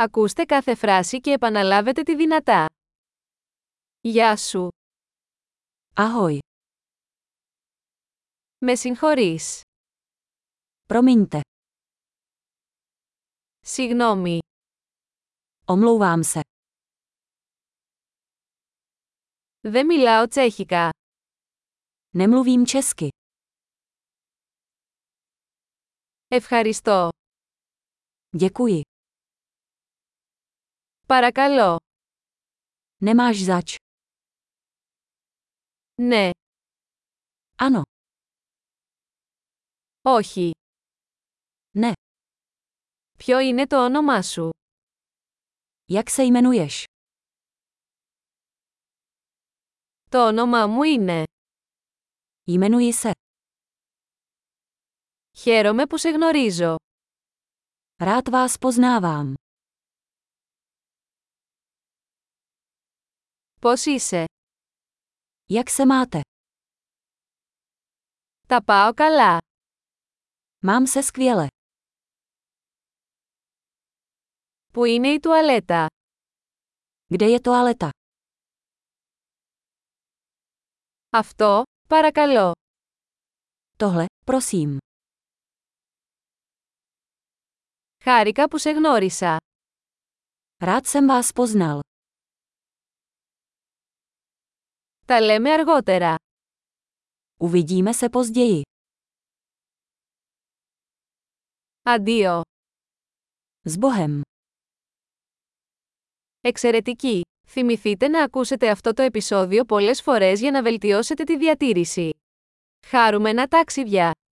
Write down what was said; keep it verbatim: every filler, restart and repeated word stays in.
Ακούστε κάθε φράση και επαναλάβετε τη δυνατά. Γεια σου. Ahoj. Με συγχωρείς. Promiňte. Συγγνώμη. Omlouvám se. Δεν μιλάω τσέχικα. Nemluvím česky. Ευχαριστώ. Děkuji. Παρακαλώ. Nemáš zač. Ναι. Ano. Όχι. Ναι. Ποιο είναι το όνομά σου? Jak se jmenuješ? Το όνομά μου είναι. Jmenuji se. Χαίρομαι που σε γνωρίζω. Rád vás poznávám. Πώς είσαι? Jak se máte? Τα πάω καλά. Mám se skvěle. Πού είναι η τουαλέτα? Kde je toaleta? Αυτό, παρακαλώ. Tohle, prosím. Χάρηκα που σε γνώρισα. Rád jsem vás poznal. Τα λέμε αργότερα. Uvidíme se později. Αντίο. S Bohem. Εξαιρετική! Θυμηθείτε να ακούσετε αυτό το επεισόδιο πολλές φορές για να βελτιώσετε τη διατήρηση. Χαρούμενα ταξίδια!